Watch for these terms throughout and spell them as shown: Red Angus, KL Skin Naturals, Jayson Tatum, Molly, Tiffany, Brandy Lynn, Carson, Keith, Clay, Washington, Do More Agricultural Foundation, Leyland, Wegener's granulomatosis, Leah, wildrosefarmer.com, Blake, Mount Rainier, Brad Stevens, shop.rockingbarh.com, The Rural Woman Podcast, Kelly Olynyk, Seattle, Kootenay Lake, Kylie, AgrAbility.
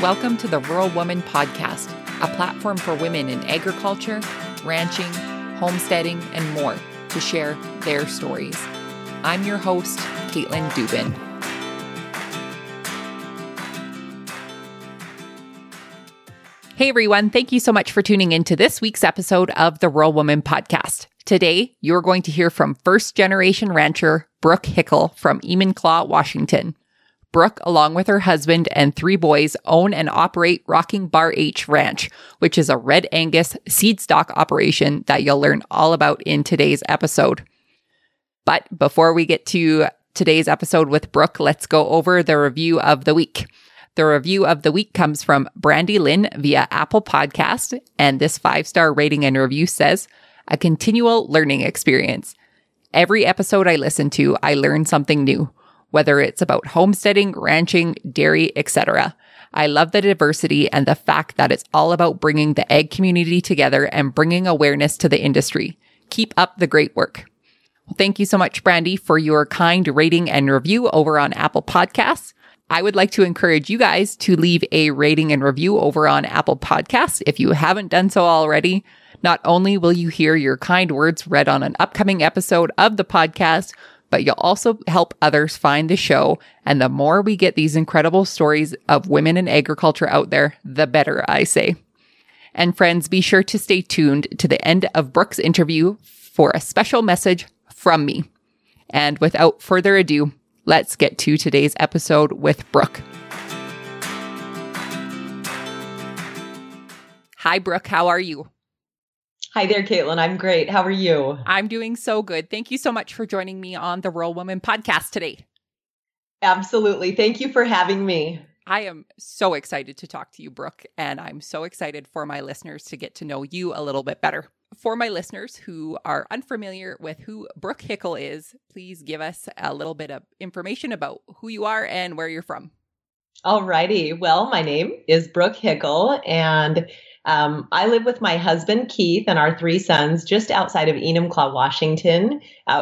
Welcome to the Rural Woman Podcast, a platform for women in agriculture, ranching, homesteading, and more to share their stories. I'm your host, Caitlin Dubin. Hey everyone, thank you so much for tuning into this week's episode of the Rural Woman Podcast. Today, you're going to hear from first-generation rancher Brook Hickle from Enumclaw, Washington. Brook, along with her husband and three boys, own and operate Rocking Bar H Ranch, which is a Red Angus seed stock operation that you'll learn all about in today's episode. But before we get to today's episode with Brook, let's go over the review of the week. The review of the week comes from Brandy Lynn via Apple Podcast, and this 5-star rating and review says, a continual learning experience. Every episode I listen to, I learn something new, whether it's about homesteading, ranching, dairy, etc. I love the diversity and the fact that it's all about bringing the egg community together and bringing awareness to the industry. Keep up the great work. Well, thank you so much, Brandy, for your kind rating and review over on Apple Podcasts. I would like to encourage you guys to leave a rating and review over on Apple Podcasts if you haven't done so already. Not only will you hear your kind words read on an upcoming episode of the podcast, but you'll also help others find the show. And the more we get these incredible stories of women in agriculture out there, the better, I say. And friends, be sure to stay tuned to the end of Brook's interview for a special message from me. And without further ado, let's get to today's episode with Brook. Hi, Brook. How are you? Hi there, Caitlin. I'm great. How are you? I'm doing so good. Thank you so much for joining me on the Rural Woman Podcast today. Absolutely. Thank you for having me. I am so excited to talk to you, Brook, and I'm so excited for my listeners to get to know you a little bit better. For my listeners who are unfamiliar with who Brook Hickle is, please give us a little bit of information about who you are and where you're from. All righty. Well, my name is Brook Hickle, and I live with my husband, Keith, and our three sons just outside of Enumclaw, Washington.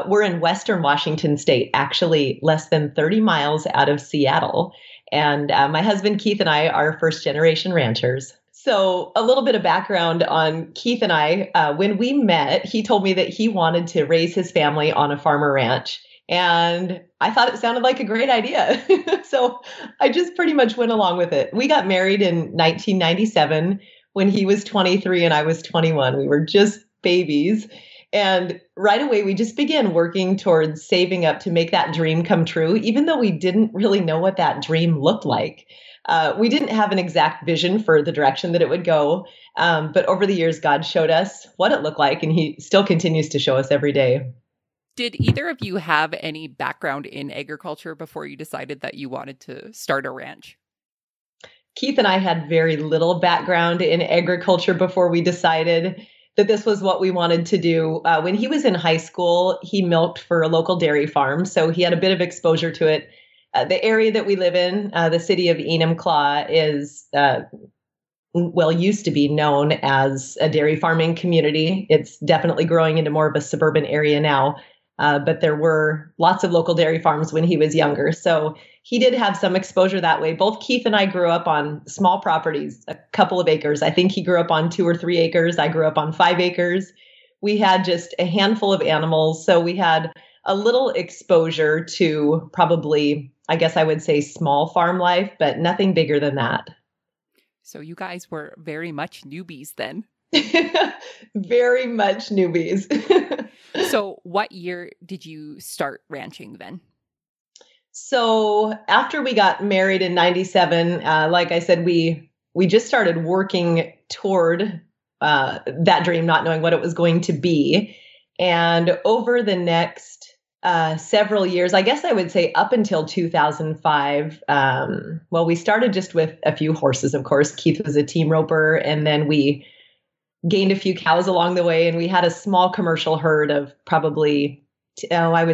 We're in western Washington state, actually less than 30 miles out of Seattle. And my husband, Keith, and I are first-generation ranchers. So a little bit of background on Keith and I. When we met, he told me that he wanted to raise his family on a farmer ranch. And I thought it sounded like a great idea. So I just pretty much went along with it. We got married in 1997 when he was 23 and I was 21. We were just babies. And right away, we just began working towards saving up to make that dream come true, even though we didn't really know what that dream looked like. We didn't have an exact vision for the direction that it would go. But over the years, God showed us what it looked like, and he still continues to show us every day. Did either of you have any background in agriculture before you decided that you wanted to start a ranch? Keith and I had very little background in agriculture before we decided that this was what we wanted to do. When he was in high school, he milked for a local dairy farm, so he had a bit of exposure to it. The area that we live in, the city of Enumclaw, is, used to be known as a dairy farming community. It's definitely growing into more of a suburban area now, but there were lots of local dairy farms when he was younger. So he did have some exposure that way. Both Keith and I grew up on small properties, a couple of acres. I think he grew up on 2 or 3 acres. I grew up on 5 acres. We had just a handful of animals. So we had a little exposure to probably, I guess I would say, small farm life, but nothing bigger than that. So you guys were very much newbies then. Very much newbies. So what year did you start ranching then? So after we got married in 97, like I said, we just started working toward that dream, not knowing what it was going to be. And over the next several years, I guess I would say up until 2005, we started just with a few horses, of course. Keith was a team roper, and then we gained a few cows along the way, and we had a small commercial herd of probably, 12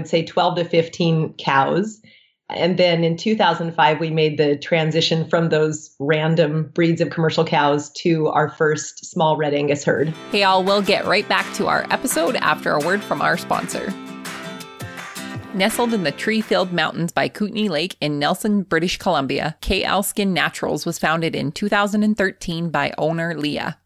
to 15 cows. And then in 2005, we made the transition from those random breeds of commercial cows to our first small Red Angus herd. Hey, all, we'll get right back to our episode after a word from our sponsor. Nestled in the tree-filled mountains by Kootenay Lake in Nelson, British Columbia, KL Skin Naturals was founded in 2013 by owner Leah.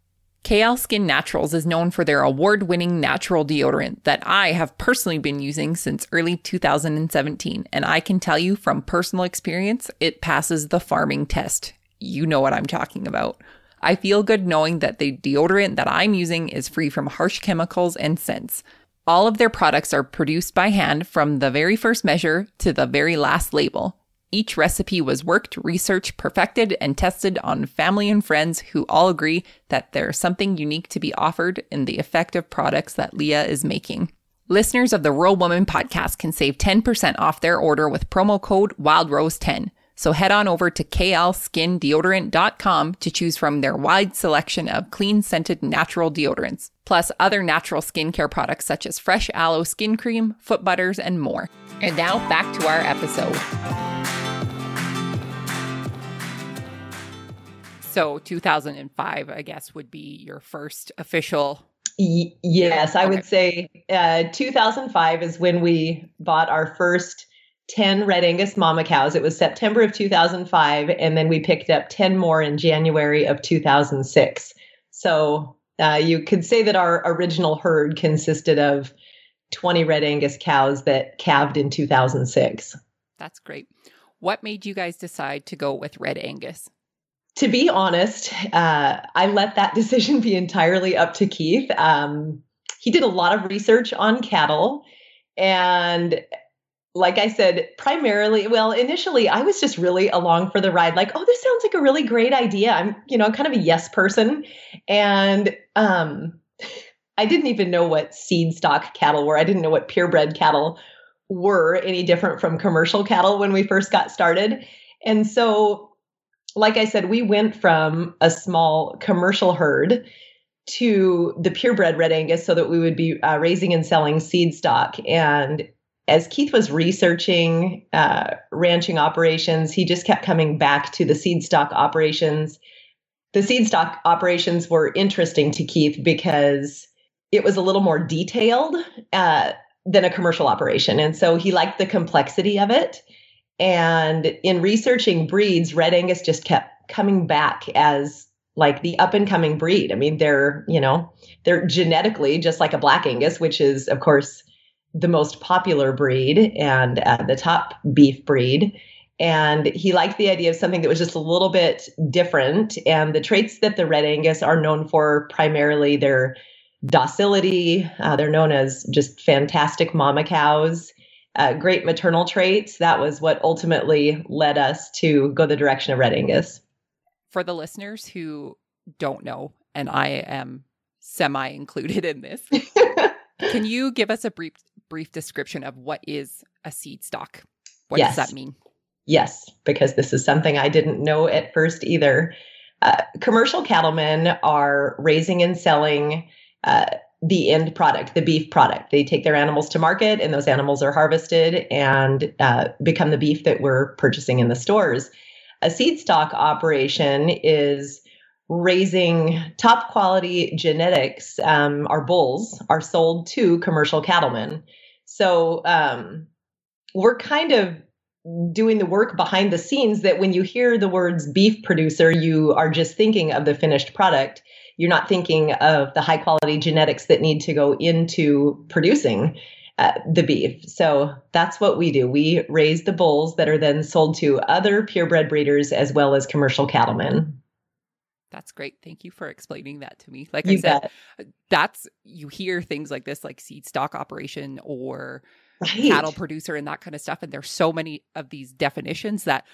KL Skin Naturals is known for their award-winning natural deodorant that I have personally been using since early 2017, and I can tell you from personal experience, it passes the farming test. You know what I'm talking about. I feel good knowing that the deodorant that I'm using is free from harsh chemicals and scents. All of their products are produced by hand from the very first measure to the very last label. Each recipe was worked, researched, perfected, and tested on family and friends who all agree that there's something unique to be offered in the effective products that Leah is making. Listeners of the Rural Woman Podcast can save 10% off their order with promo code WILDROSE10. So head on over to klskindeodorant.com to choose from their wide selection of clean-scented natural deodorants, plus other natural skincare products such as fresh aloe skin cream, foot butters, and more. And now back to our episode. So 2005, I guess, would be your first official... Yes, I would say 2005 is when we bought our first 10 Red Angus mama cows. It was September of 2005, and then we picked up 10 more in January of 2006. So you could say that our original herd consisted of 20 Red Angus cows that calved in 2006. That's great. What made you guys decide to go with Red Angus? To be honest, I let that decision be entirely up to Keith. He did a lot of research on cattle, and like I said, initially I was just really along for the ride. Like, oh, this sounds like a really great idea. I'm, kind of a yes person. And, I didn't even know what seed stock cattle were. I didn't know what purebred cattle were any different from commercial cattle when we first got started. And so, like I said, we went from a small commercial herd to the purebred Red Angus so that we would be raising and selling seed stock. And as Keith was researching ranching operations, he just kept coming back to the seed stock operations. The seed stock operations were interesting to Keith because it was a little more detailed than a commercial operation. And so he liked the complexity of it. And in researching breeds, Red Angus just kept coming back as like the up and coming breed. I mean, they're genetically just like a Black Angus, which is, of course, the most popular breed and the top beef breed. And he liked the idea of something that was just a little bit different. And the traits that the Red Angus are known for, primarily their docility. They're known as just fantastic mama cows, great maternal traits. That was what ultimately led us to go the direction of Red Angus. For the listeners who don't know, and I am semi-included in this, can you give us a brief description of what is a seed stock? What does that mean? Yes, because this is something I didn't know at first either. Commercial cattlemen are raising and selling the end product, the beef product. They take their animals to market, and those animals are harvested and become the beef that we're purchasing in the stores. A seed stock operation is raising top quality genetics. Our bulls are sold to commercial cattlemen. So we're kind of doing the work behind the scenes that when you hear the words beef producer, you are just thinking of the finished product. You're not thinking of the high quality genetics that need to go into producing the beef. So that's what we do. We raise the bulls that are then sold to other purebred breeders as well as commercial cattlemen. That's great. Thank you for explaining that to me. Like I said, you hear things like this, like seed stock operation or cattle producer and that kind of stuff. And there's so many of these definitions that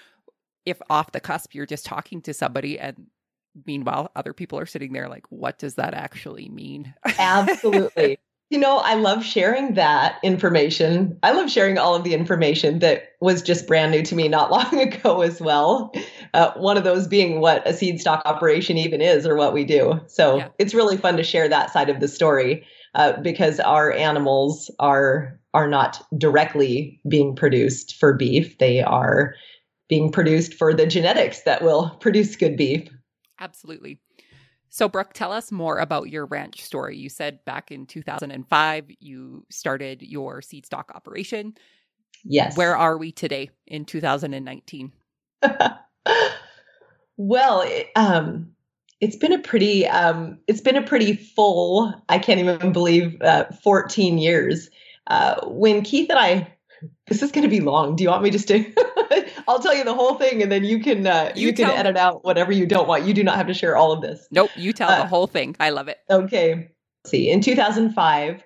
if off the cusp, you're just talking to somebody and meanwhile, other people are sitting there like, what does that actually mean? Absolutely. I love sharing that information. I love sharing all of the information that was just brand new to me not long ago as well. One of those being what a seed stock operation even is or what we do. So It's really fun to share that side of the story because our animals are not directly being produced for beef. They are being produced for the genetics that will produce good beef. Absolutely. So Brooke, tell us more about your ranch story. You said back in 2005, you started your seed stock operation. Yes. Where are we today in 2019? Well, it's been a pretty full, I can't even believe, 14 years. When Keith and I, this is going to be long. Do you want me just to, I'll tell you the whole thing and then you can edit out whatever you don't want. You do not have to share all of this. Nope. You tell the whole thing. I love it. Okay. See, in 2005,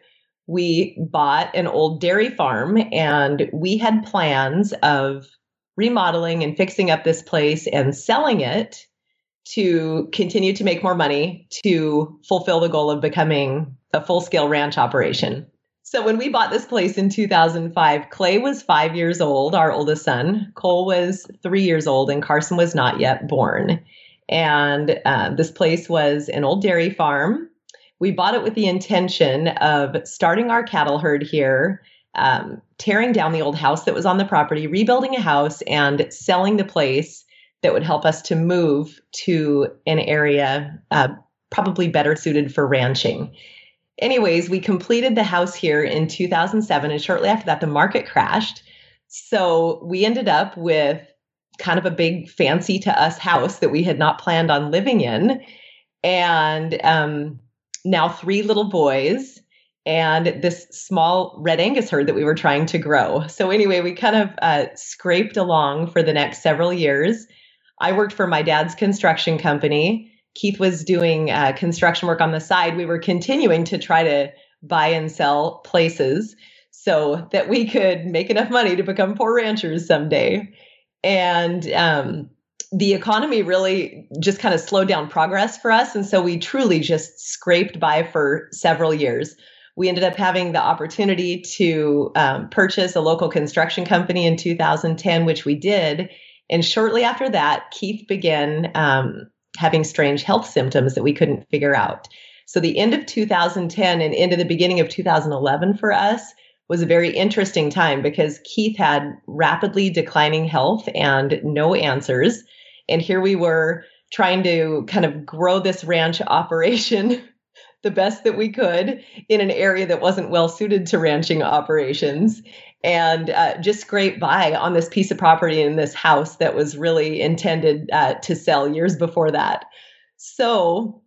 we bought an old dairy farm and we had plans of remodeling and fixing up this place and selling it to continue to make more money to fulfill the goal of becoming a full-scale ranch operation. So when we bought this place in 2005, Clay was 5 years old, our oldest son. Cole was 3 years old, and Carson was not yet born. And this place was an old dairy farm. We bought it with the intention of starting our cattle herd here, tearing down the old house that was on the property, rebuilding a house, and selling the place that would help us to move to an area probably better suited for ranching. Anyways, we completed the house here in 2007, and shortly after that, the market crashed. So we ended up with kind of a big, fancy to us house that we had not planned on living in, and now three little boys and this small Red Angus herd that we were trying to grow. So anyway, we kind of scraped along for the next several years. I worked for my dad's construction company. Keith was doing construction work on the side. We were continuing to try to buy and sell places so that we could make enough money to become poor ranchers someday. And the economy really just kind of slowed down progress for us. And so we truly just scraped by for several years. We ended up having the opportunity to purchase a local construction company in 2010, which we did. And shortly after that, Keith began having strange health symptoms that we couldn't figure out. So the end of 2010 and into the beginning of 2011 for us was a very interesting time because Keith had rapidly declining health and no answers. And here we were trying to kind of grow this ranch operation the best that we could in an area that wasn't well suited to ranching operations and just scrape by on this piece of property in this house that was really intended to sell years before that. So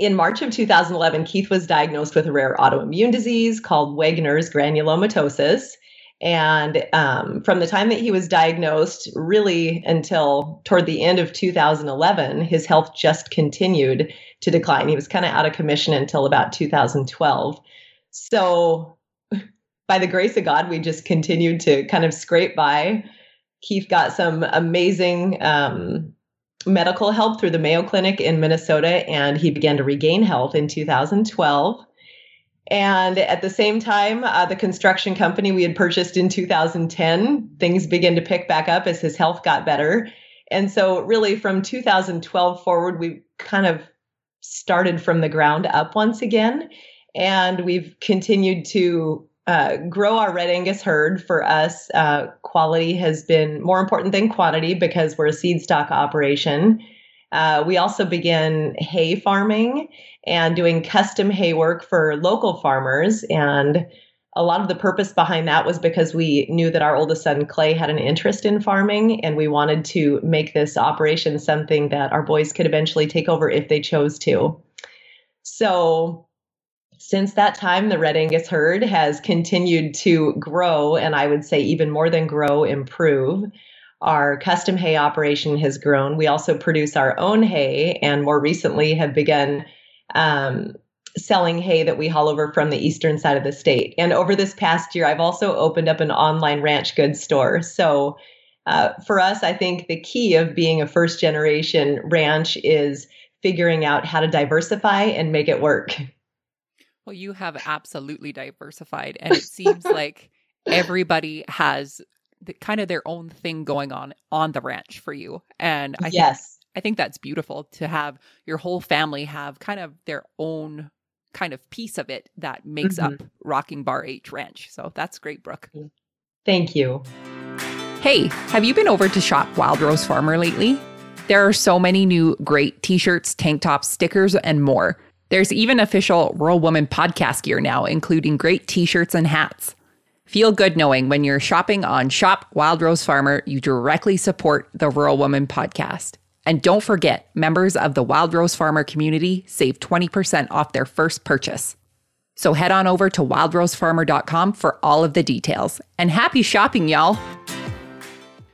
in March of 2011, Keith was diagnosed with a rare autoimmune disease called Wegener's granulomatosis. And from the time that he was diagnosed really until toward the end of 2011, his health just continued to decline. He was kind of out of commission until about 2012. So by the grace of God, we just continued to kind of scrape by. Keith got some amazing medical help through the Mayo Clinic in Minnesota, and he began to regain health in 2012. And at the same time, the construction company we had purchased in 2010, things began to pick back up as his health got better. And so really from 2012 forward, we kind of started from the ground up once again. And we've continued to grow our Red Angus herd. For us, quality has been more important than quantity because we're a seed stock operation. We also began hay farming and doing custom hay work for local farmers. And a lot of the purpose behind that was because we knew that our oldest son, Clay, had an interest in farming, and we wanted to make this operation something that our boys could eventually take over if they chose to. So since that time, the Red Angus herd has continued to grow, and I would say even more than grow, improve. Our custom hay operation has grown. We also produce our own hay and more recently have begun selling hay that we haul over from the eastern side of the state. And over this past year, I've also opened up an online ranch goods store. So for us, I think the key of being a first generation ranch is figuring out how to diversify and make it work. Well, you have absolutely diversified. And it seems like everybody has kind of their own thing going on the ranch for you. And I think that's beautiful to have your whole family have kind of their own kind of piece of it that makes up Rocking Bar H Ranch. So that's great, Brooke. Thank you. Hey, have you been over to Shop Wild Rose Farmer lately? There are so many new great t-shirts, tank tops, stickers, and more. There's even official Rural Woman podcast gear now, including great t-shirts and hats. Feel good knowing when you're shopping on Shop Wild Rose Farmer, you directly support the Rural Woman Podcast. And don't forget, members of the Wild Rose Farmer community save 20% off their first purchase. So head on over to wildrosefarmer.com for all of the details. And happy shopping, y'all!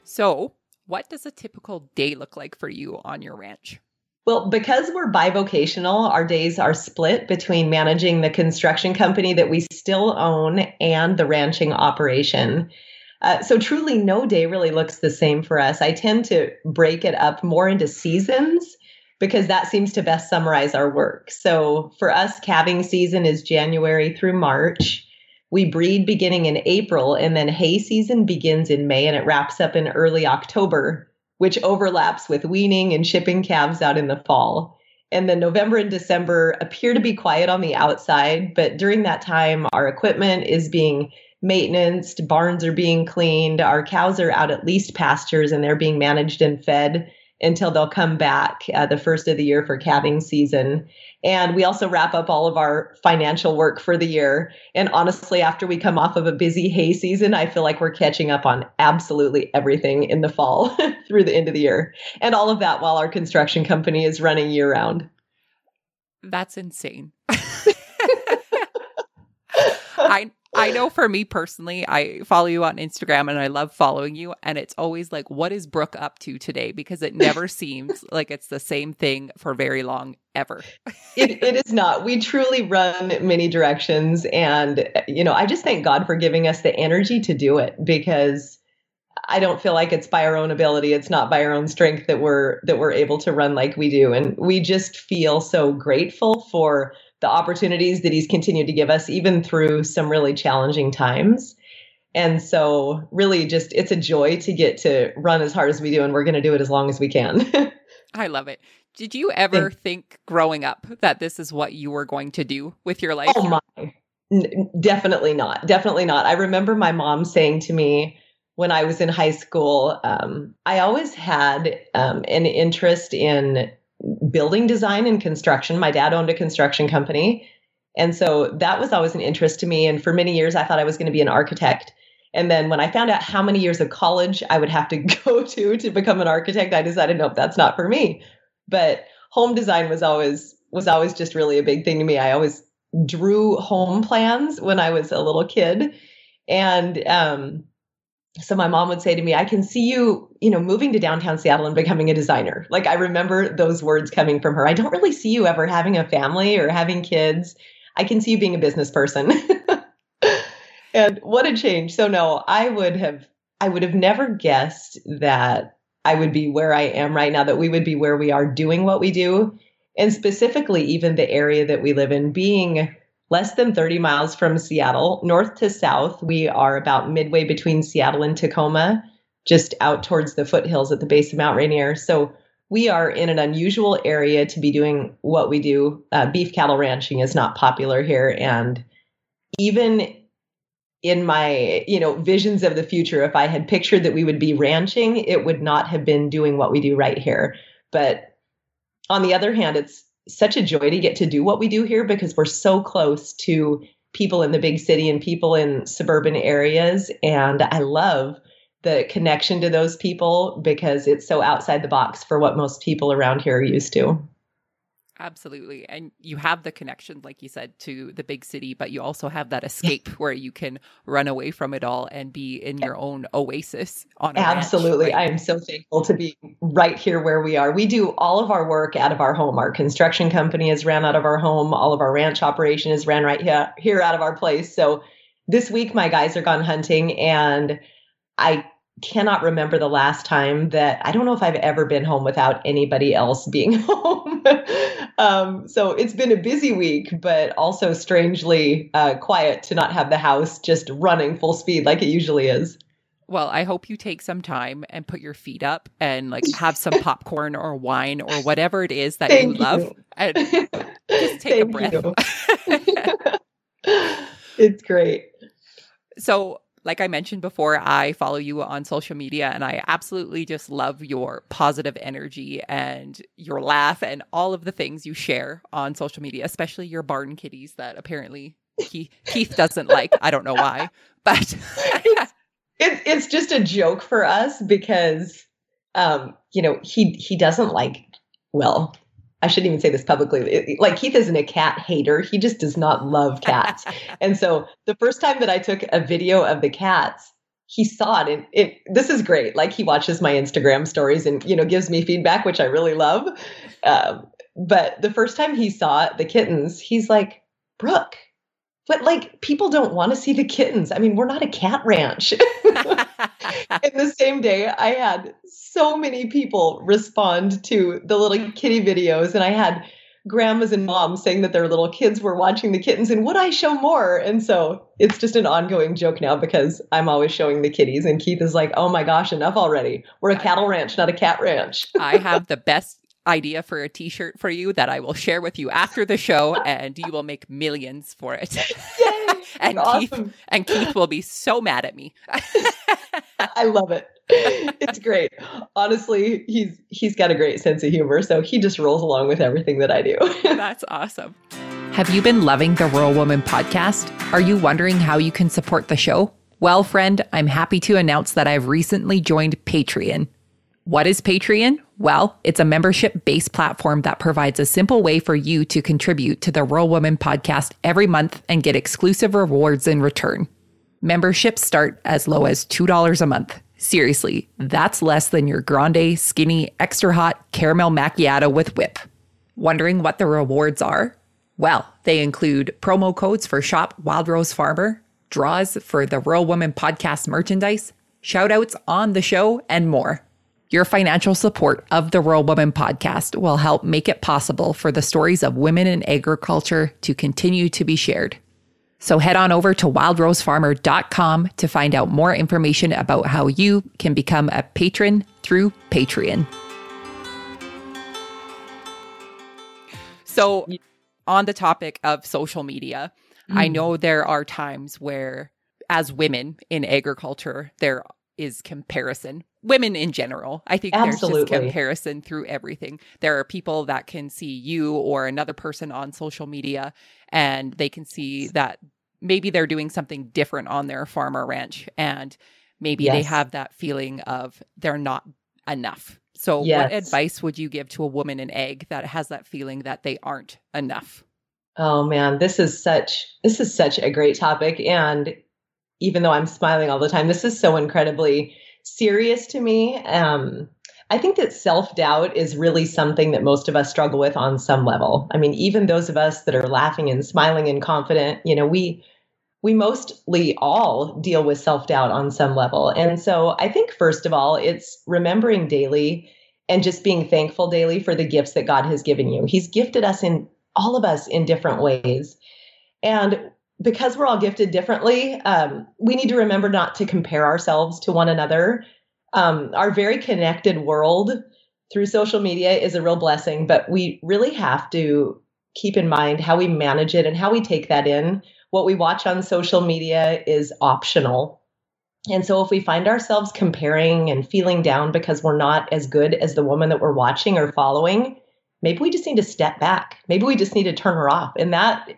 So, what does a typical day look like for you on your ranch? Well, because we're bivocational, our days are split between managing the construction company that we still own and the ranching operation. So truly no day really looks the same for us. I tend to break it up more into seasons because that seems to best summarize our work. So for us, calving season is January through March. We breed beginning in April, and then hay season begins in May, and it wraps up in early October, which overlaps with weaning and shipping calves out in the fall. And then November and December appear to be quiet on the outside, but during that time, our equipment is being maintenanced, barns are being cleaned, our cows are out at leased pastures, and they're being managed and fed until they'll come back the first of the year for calving season. And we also wrap up all of our financial work for the year. And honestly, after we come off of a busy hay season, I feel like we're catching up on absolutely everything in the fall through the end of the year. And all of that while our construction company is running year round. That's insane. I know for me personally, I follow you on Instagram and I love following you. And it's always like, what is Brooke up to today? Because it never seems like it's the same thing for very long ever. It is not. We truly run many directions. And, you know, I just thank God for giving us the energy to do it, because I don't feel like it's by our own ability. It's not by our own strength that we're able to run like we do. And we just feel so grateful for the opportunities that he's continued to give us, even through some really challenging times. And so really just, it's a joy to get to run as hard as we do, and we're going to do it as long as we can. I love it. Did you ever think growing up that this is what you were going to do with your life? Oh my, definitely not. Definitely not. I remember my mom saying to me when I was in high school, I always had an interest in building design and construction. My dad owned a construction company. And so that was always an interest to me. And for many years, I thought I was going to be an architect. And then when I found out how many years of college I would have to go to become an architect, I decided, nope, that's not for me. But home design was always just really a big thing to me. I always drew home plans when I was a little kid. And, so my mom would say to me, I can see you, you know, moving to downtown Seattle and becoming a designer. Like, I remember those words coming from her. I don't really see you ever having a family or having kids. I can see you being a business person. And what a change. So no, I would have never guessed that I would be where I am right now, that we would be where we are doing what we do. And specifically, even the area that we live in, being less than 30 miles from Seattle, north to south. We are about midway between Seattle and Tacoma, just out towards the foothills at the base of Mount Rainier. So we are in an unusual area to be doing what we do. Beef cattle ranching is not popular here. And even in my, you know, visions of the future, if I had pictured that we would be ranching, it would not have been doing what we do right here. But on the other hand, it's such a joy to get to do what we do here, because we're so close to people in the big city and people in suburban areas. And I love the connection to those people, because it's so outside the box for what most people around here are used to. Absolutely. And you have the connection, like you said, to the big city, but you also have that escape where you can run away from it all and be in your own oasis on a absolutely. Ranch, right? I am so thankful to be right here where we are. We do all of our work out of our home. Our construction company is ran out of our home. All of our ranch operation is ran right here out of our place. So this week, my guys are gone hunting, and I cannot remember the last time that I don't know if I've ever been home without anybody else being home. So it's been a busy week, but also strangely quiet to not have the house just running full speed like it usually is. Well, I hope you take some time and put your feet up and like have some popcorn or wine or whatever it is that you love, and just take a breath. It's great. So, like I mentioned before, I follow you on social media, and I absolutely just love your positive energy and your laugh and all of the things you share on social media, especially your barn kitties that apparently Keith doesn't like. I don't know why, but it's just a joke for us because he doesn't like. Well, I shouldn't even say this publicly. Keith isn't a cat hater. He just does not love cats. And so the first time that I took a video of the cats, he saw it. And this is great. He watches my Instagram stories and, gives me feedback, which I really love. But the first time he saw the kittens, he's like, Brooke, but people don't want to see the kittens. I mean, we're not a cat ranch. And the same day, I had so many people respond to the little kitty videos. And I had grandmas and moms saying that their little kids were watching the kittens and would I show more? And so it's just an ongoing joke now because I'm always showing the kitties and Keith is like, oh my gosh, enough already. We're a cattle ranch, not a cat ranch. I have the best idea for a t-shirt for you that I will share with you after the show and you will make millions for it. Yay, and awesome. Keith will be so mad at me. I love it. It's great. Honestly, he's got a great sense of humor, so he just rolls along with everything that I do. That's awesome. Have you been loving the Rural Woman podcast? Are you wondering how you can support the show? Well, friend, I'm happy to announce that I've recently joined Patreon. What is Patreon? Well, it's a membership-based platform that provides a simple way for you to contribute to the Rural Woman podcast every month and get exclusive rewards in return. Memberships start as low as $2 a month. Seriously, that's less than your grande, skinny, extra hot caramel macchiato with whip. Wondering what the rewards are? Well, they include promo codes for Shop Wild Rose Farmer, draws for the Rural Woman podcast merchandise, shout-outs on the show, and more. Your financial support of the Rural Woman podcast will help make it possible for the stories of women in agriculture to continue to be shared. So head on over to wildrosefarmer.com to find out more information about how you can become a patron through Patreon. So on the topic of social media, I know there are times where as women in agriculture, there is comparison. Women in general. I think Absolutely. There's just comparison through everything. There are people that can see you or another person on social media and they can see that maybe they're doing something different on their farm or ranch and maybe Yes. They have that feeling of they're not enough. So Yes. What advice would you give to a woman in ag that has that feeling that they aren't enough? Oh man, this is such a great topic. And even though I'm smiling all the time, this is so incredibly serious to me. I think that self-doubt is really something that most of us struggle with on some level. I mean, even those of us that are laughing and smiling and confident, we mostly all deal with self-doubt on some level. And so I think, first of all, it's remembering daily and just being thankful daily for the gifts that God has given you. He's gifted us all of us in different ways. And because we're all gifted differently, we need to remember not to compare ourselves to one another. Our very connected world through social media is a real blessing, but we really have to keep in mind how we manage it and how we take that in. What we watch on social media is optional. And so if we find ourselves comparing and feeling down because we're not as good as the woman that we're watching or following, maybe we just need to step back. Maybe we just need to turn her off. And that,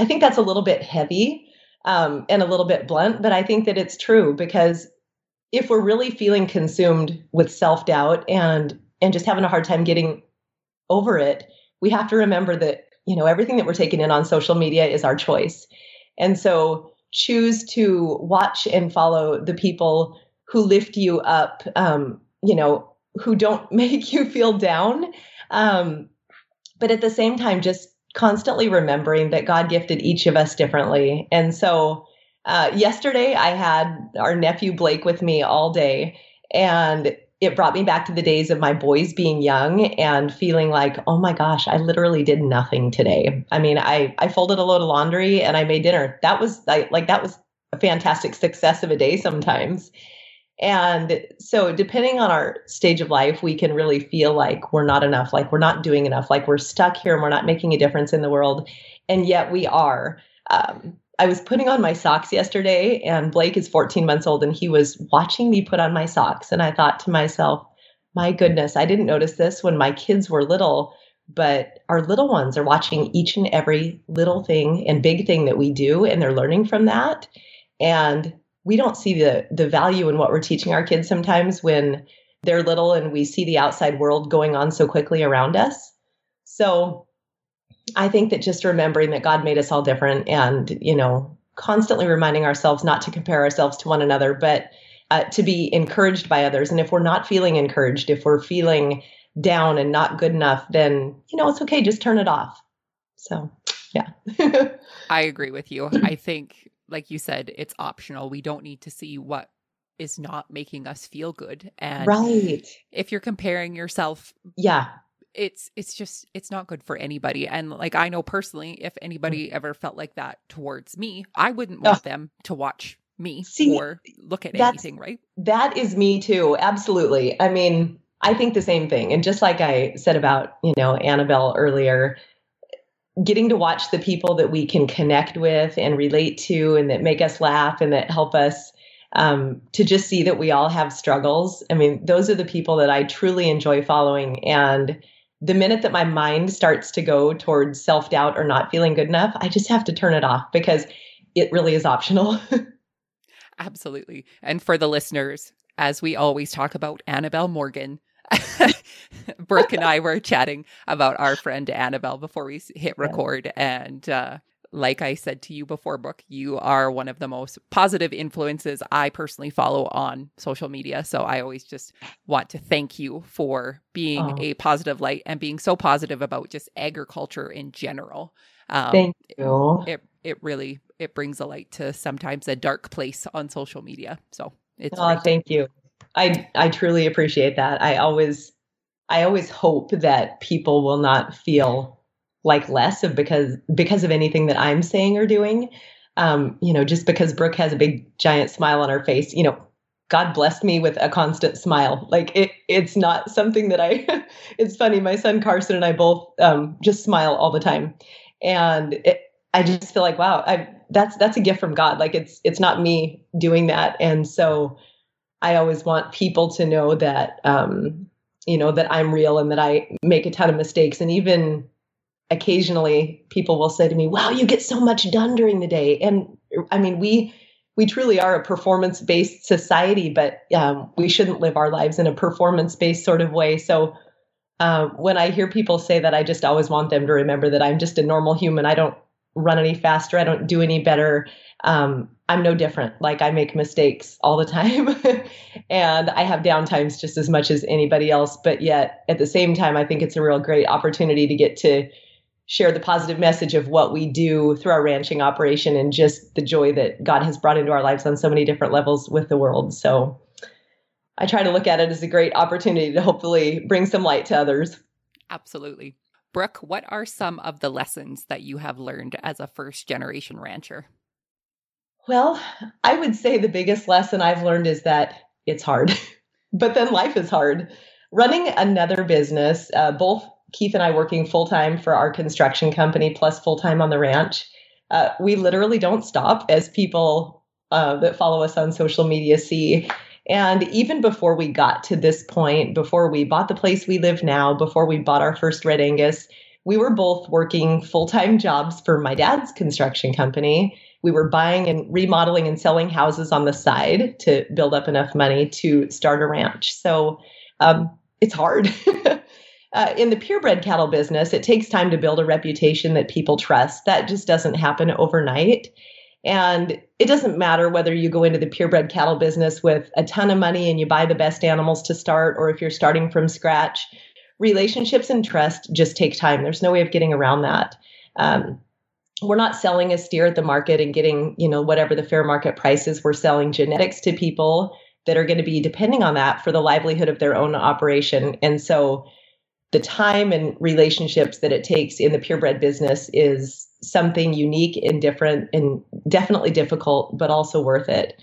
I think that's a little bit heavy and a little bit blunt, but I think that it's true because if we're really feeling consumed with self-doubt and just having a hard time getting over it, we have to remember that, everything that we're taking in on social media is our choice. And so choose to watch and follow the people who lift you up, who don't make you feel down. But at the same time, just constantly remembering that God gifted each of us differently. And so yesterday I had our nephew Blake with me all day and it brought me back to the days of my boys being young and feeling like, oh my gosh, I literally did nothing today. I mean, I folded a load of laundry and I made dinner. That was a fantastic success of a day sometimes. And so depending on our stage of life, we can really feel like we're not enough, like we're not doing enough, like we're stuck here and we're not making a difference in the world. And yet we are. I was putting on my socks yesterday and Blake is 14 months old and he was watching me put on my socks. And I thought to myself, my goodness, I didn't notice this when my kids were little, But our little ones are watching each and every little thing and big thing that we do, and they're learning from that. And we don't see the value in what we're teaching our kids sometimes when they're little and we see the outside world going on so quickly around us. So I think that just remembering that God made us all different and, you know, constantly reminding ourselves not to compare ourselves to one another, but to be encouraged by others. And if we're not feeling encouraged, if we're feeling down and not good enough, then, you know, it's okay. Just turn it off. So, yeah. I agree with you. I think, like you said, it's optional. We don't need to see what is not making us feel good. And right. If you're comparing yourself, yeah, it's just, it's not good for anybody. And like, I know personally, if anybody ever felt like that towards me, I wouldn't want them to watch me or look at anything, right? That is me too. Absolutely. I mean, I think the same thing. And just like I said about, you know, Annabelle earlier, getting to watch the people that we can connect with and relate to and that make us laugh and that help us to just see that we all have struggles. I mean, those are the people that I truly enjoy following. And the minute that my mind starts to go towards self-doubt or not feeling good enough, I just have to turn it off because it really is optional. Absolutely. And for the listeners, as we always talk about Annabelle Morgan, Brooke and I were chatting about our friend Annabelle before we hit record. And like I said to you before, Brooke, you are one of the most positive influences I personally follow on social media. So I always just want to thank you for being a positive light and being so positive about just agriculture in general. Thank you. It really brings a light to sometimes a dark place on social media. So it's thank you. I truly appreciate that. I always hope that people will not feel like less of because of anything that I'm saying or doing. You know, just because Brooke has a big giant smile on her face, you know, God blessed me with a constant smile. Like it's not something that it's funny. My son Carson and I both just smile all the time. And I just feel like, wow, that's a gift from God. Like it's not me doing that. And so I always want people to know that, you know, that I'm real and that I make a ton of mistakes. And even occasionally people will say to me, wow, you get so much done during the day. And I mean, we truly are a performance-based society, but we shouldn't live our lives in a performance-based sort of way. So when I hear people say that, I just always want them to remember that I'm just a normal human. I don't run any faster. I don't do any better. I'm no different. Like I make mistakes all the time and I have downtimes just as much as anybody else. But yet at the same time, I think it's a real great opportunity to get to share the positive message of what we do through our ranching operation and just the joy that God has brought into our lives on so many different levels with the world. So I try to look at it as a great opportunity to hopefully bring some light to others. Absolutely. Brooke, what are some of the lessons that you have learned as a first-generation rancher? Well, I would say the biggest lesson I've learned is that it's hard, but then life is hard. Running another business, both Keith and I working full-time for our construction company, plus full-time on the ranch, we literally don't stop, as people that follow us on social media see. And even before we got to this point, before we bought the place we live now, before we bought our first Red Angus, we were both working full-time jobs for my dad's construction company. We were buying and remodeling and selling houses on the side to build up enough money to start a ranch. So it's hard. In the purebred cattle business, it takes time to build a reputation that people trust. That just doesn't happen overnight. And it doesn't matter whether you go into the purebred cattle business with a ton of money and you buy the best animals to start, or if you're starting from scratch, relationships and trust just take time. There's no way of getting around that. We're not selling a steer at the market and getting, you know, whatever the fair market price is. We're selling genetics to people that are going to be depending on that for the livelihood of their own operation. And so the time and relationships that it takes in the purebred business is something unique and different and definitely difficult, but also worth it.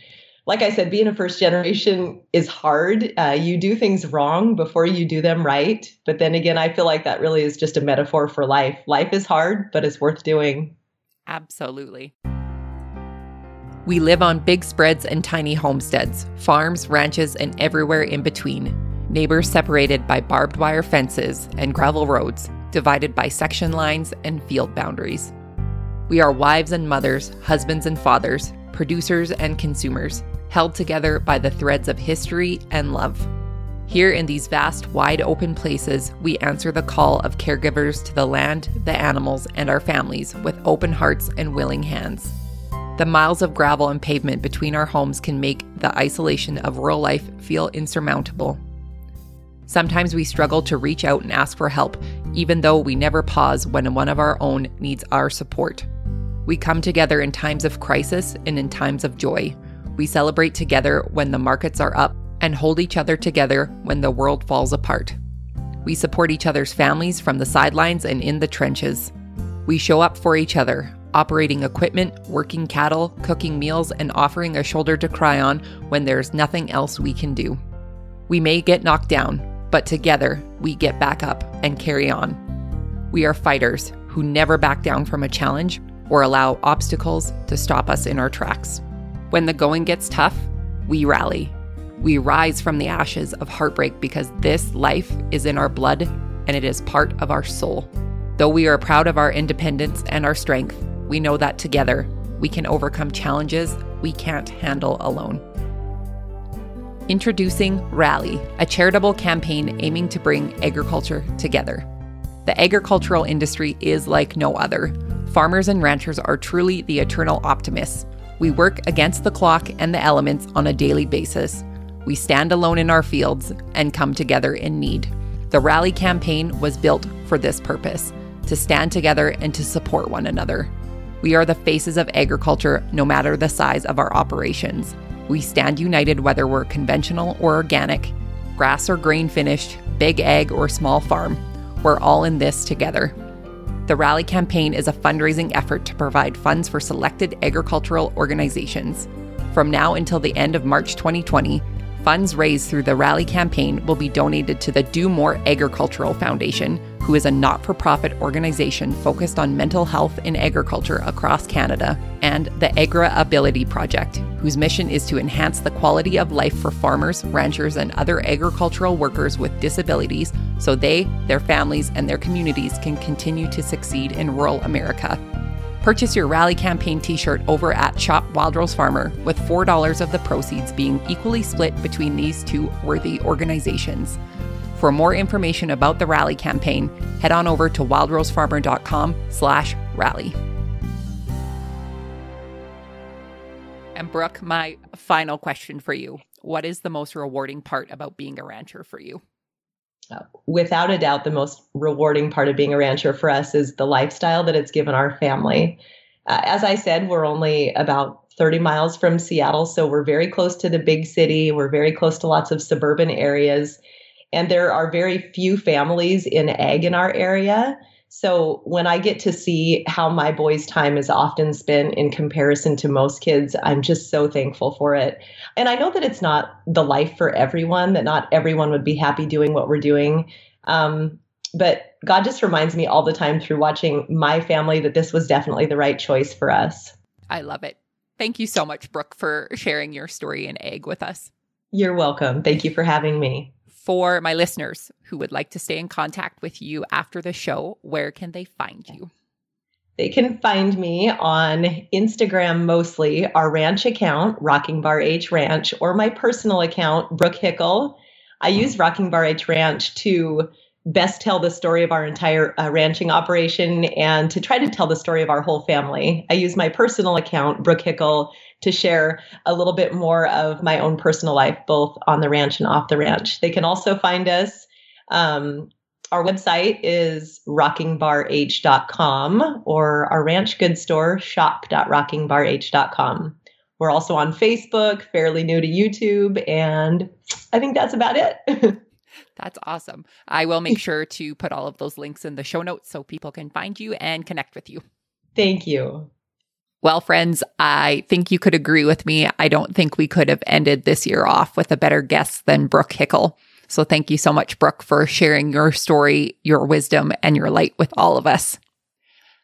Like I said, being a first generation is hard. You do things wrong before you do them right. But then again, I feel like that really is just a metaphor for life. Life is hard, but it's worth doing. Absolutely. We live on big spreads and tiny homesteads, farms, ranches, and everywhere in between. Neighbors separated by barbed wire fences and gravel roads, divided by section lines and field boundaries. We are wives and mothers, husbands and fathers, producers and consumers, held together by the threads of history and love. Here in these vast, wide-open places, we answer the call of caregivers to the land, the animals, and our families with open hearts and willing hands. The miles of gravel and pavement between our homes can make the isolation of rural life feel insurmountable. Sometimes we struggle to reach out and ask for help, even though we never pause when one of our own needs our support. We come together in times of crisis and in times of joy. We celebrate together when the markets are up and hold each other together when the world falls apart. We support each other's families from the sidelines and in the trenches. We show up for each other, operating equipment, working cattle, cooking meals, and offering a shoulder to cry on when there's nothing else we can do. We may get knocked down, but together we get back up and carry on. We are fighters who never back down from a challenge or allow obstacles to stop us in our tracks. When the going gets tough, we rally. We rise from the ashes of heartbreak because this life is in our blood and it is part of our soul. Though we are proud of our independence and our strength, we know that together we can overcome challenges we can't handle alone. Introducing Rally, a charitable campaign aiming to bring agriculture together. The agricultural industry is like no other. Farmers and ranchers are truly the eternal optimists. We work against the clock and the elements on a daily basis. We stand alone in our fields and come together in need. The Rally campaign was built for this purpose, to stand together and to support one another. We are the faces of agriculture, no matter the size of our operations. We stand united whether we're conventional or organic, grass or grain finished, big ag or small farm. We're all in this together. The Rally campaign is a fundraising effort to provide funds for selected agricultural organizations. From now until the end of March 2020, funds raised through the Rally campaign will be donated to the Do More Agricultural Foundation, who is a not-for-profit organization focused on mental health in agriculture across Canada, and the AgrAbility project, whose mission is to enhance the quality of life for farmers, ranchers, and other agricultural workers with disabilities so they, their families, and their communities can continue to succeed in rural America. Purchase your Rally campaign t-shirt over at Shop Wild Rose Farmer, with $4 of the proceeds being equally split between these two worthy organizations. For more information about the Rally campaign, head on over to wildrosefarmer.com/rally. And Brooke, my final question for you. What is the most rewarding part about being a rancher for you? Without a doubt, the most rewarding part of being a rancher for us is the lifestyle that it's given our family. As I said, we're only about 30 miles from Seattle, so we're very close to the big city. We're very close to lots of suburban areas. And there are very few families in ag in our area. So when I get to see how my boys' time is often spent in comparison to most kids, I'm just so thankful for it. And I know that it's not the life for everyone, that not everyone would be happy doing what we're doing. But God just reminds me all the time through watching my family that this was definitely the right choice for us. I love it. Thank you so much, Brooke, for sharing your story in ag with us. You're welcome. Thank you for having me. For my listeners who would like to stay in contact with you after the show, where can they find you? They can find me on Instagram mostly, our ranch account, Rocking Bar H Ranch, or my personal account, Brook Hickle. I use Rocking Bar H Ranch to best tell the story of our entire ranching operation and to try to tell the story of our whole family. I use my personal account, Brook Hickle, to share a little bit more of my own personal life, both on the ranch and off the ranch. They can also find us. Our website is rockingbarh.com, or our ranch goods store, shop.rockingbarh.com. We're also on Facebook, fairly new to YouTube, and I think that's about it. That's awesome. I will make sure to put all of those links in the show notes so people can find you and connect with you. Thank you. Well, friends, I think you could agree with me. I don't think we could have ended this year off with a better guest than Brooke Hickle. So thank you so much, Brooke, for sharing your story, your wisdom, and your light with all of us.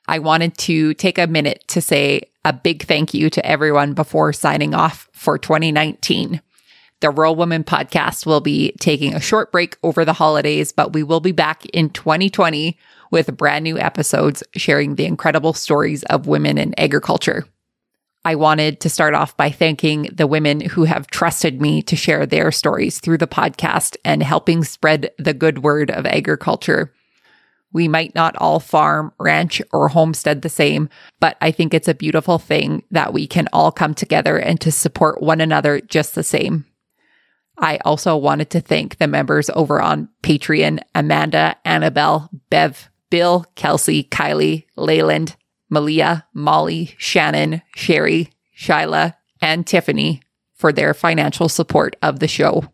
I wanted to take a minute to say a big thank you to everyone before signing off for 2019. The Rural Woman Podcast will be taking a short break over the holidays, but we will be back in 2020 with brand new episodes sharing the incredible stories of women in agriculture. I wanted to start off by thanking the women who have trusted me to share their stories through the podcast and helping spread the good word of agriculture. We might not all farm, ranch, or homestead the same, but I think it's a beautiful thing that we can all come together and to support one another just the same. I also wanted to thank the members over on Patreon, Amanda, Annabelle, Bev, Bill, Kelsey, Kylie, Leyland, Malia, Molly, Shannon, Sherry, Shyla, and Tiffany for their financial support of the show.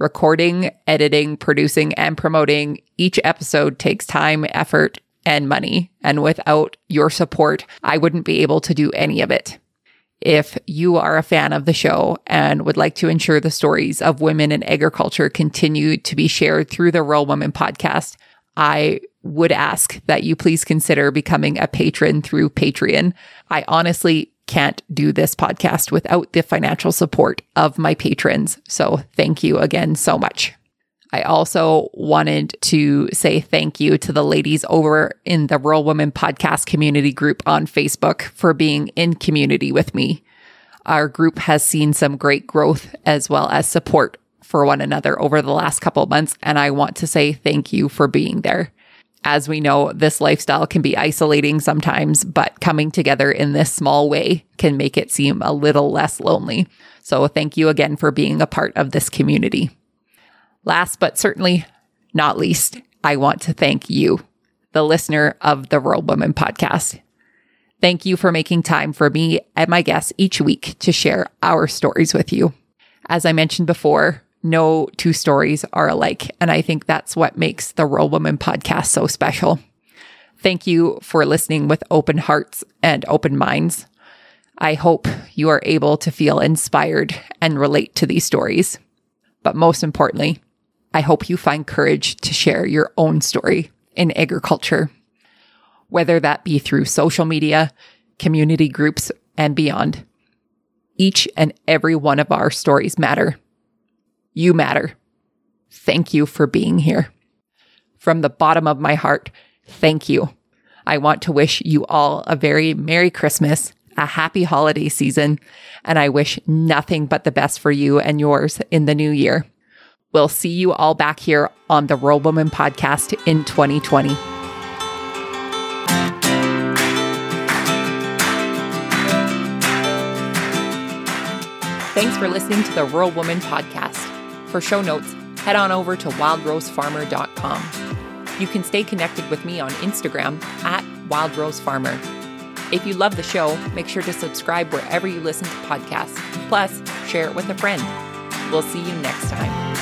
Recording, editing, producing, and promoting each episode takes time, effort, and money. And without your support, I wouldn't be able to do any of it. If you are a fan of the show and would like to ensure the stories of women in agriculture continue to be shared through the Rural Woman Podcast, I would ask that you please consider becoming a patron through Patreon. I honestly can't do this podcast without the financial support of my patrons. So thank you again so much. I also wanted to say thank you to the ladies over in the Rural Woman Podcast community group on Facebook for being in community with me. Our group has seen some great growth as well as support for one another over the last couple of months, and I want to say thank you for being there. As we know, this lifestyle can be isolating sometimes, but coming together in this small way can make it seem a little less lonely. So thank you again for being a part of this community. Last but certainly not least, I want to thank you, the listener of the Rural Woman Podcast. Thank you for making time for me and my guests each week to share our stories with you. As I mentioned before, no two stories are alike, and I think that's what makes the Rural Woman Podcast so special. Thank you for listening with open hearts and open minds. I hope you are able to feel inspired and relate to these stories. But most importantly, I hope you find courage to share your own story in agriculture, whether that be through social media, community groups, and beyond. Each and every one of our stories matter. You matter. Thank you for being here. From the bottom of my heart, thank you. I want to wish you all a very Merry Christmas, a happy holiday season, and I wish nothing but the best for you and yours in the new year. We'll see you all back here on the Rural Woman Podcast in 2020. Thanks for listening to the Rural Woman Podcast. For show notes, head on over to wildrosefarmer.com. You can stay connected with me on Instagram at wildrosefarmer. If you love the show, make sure to subscribe wherever you listen to podcasts. Plus, share it with a friend. We'll see you next time.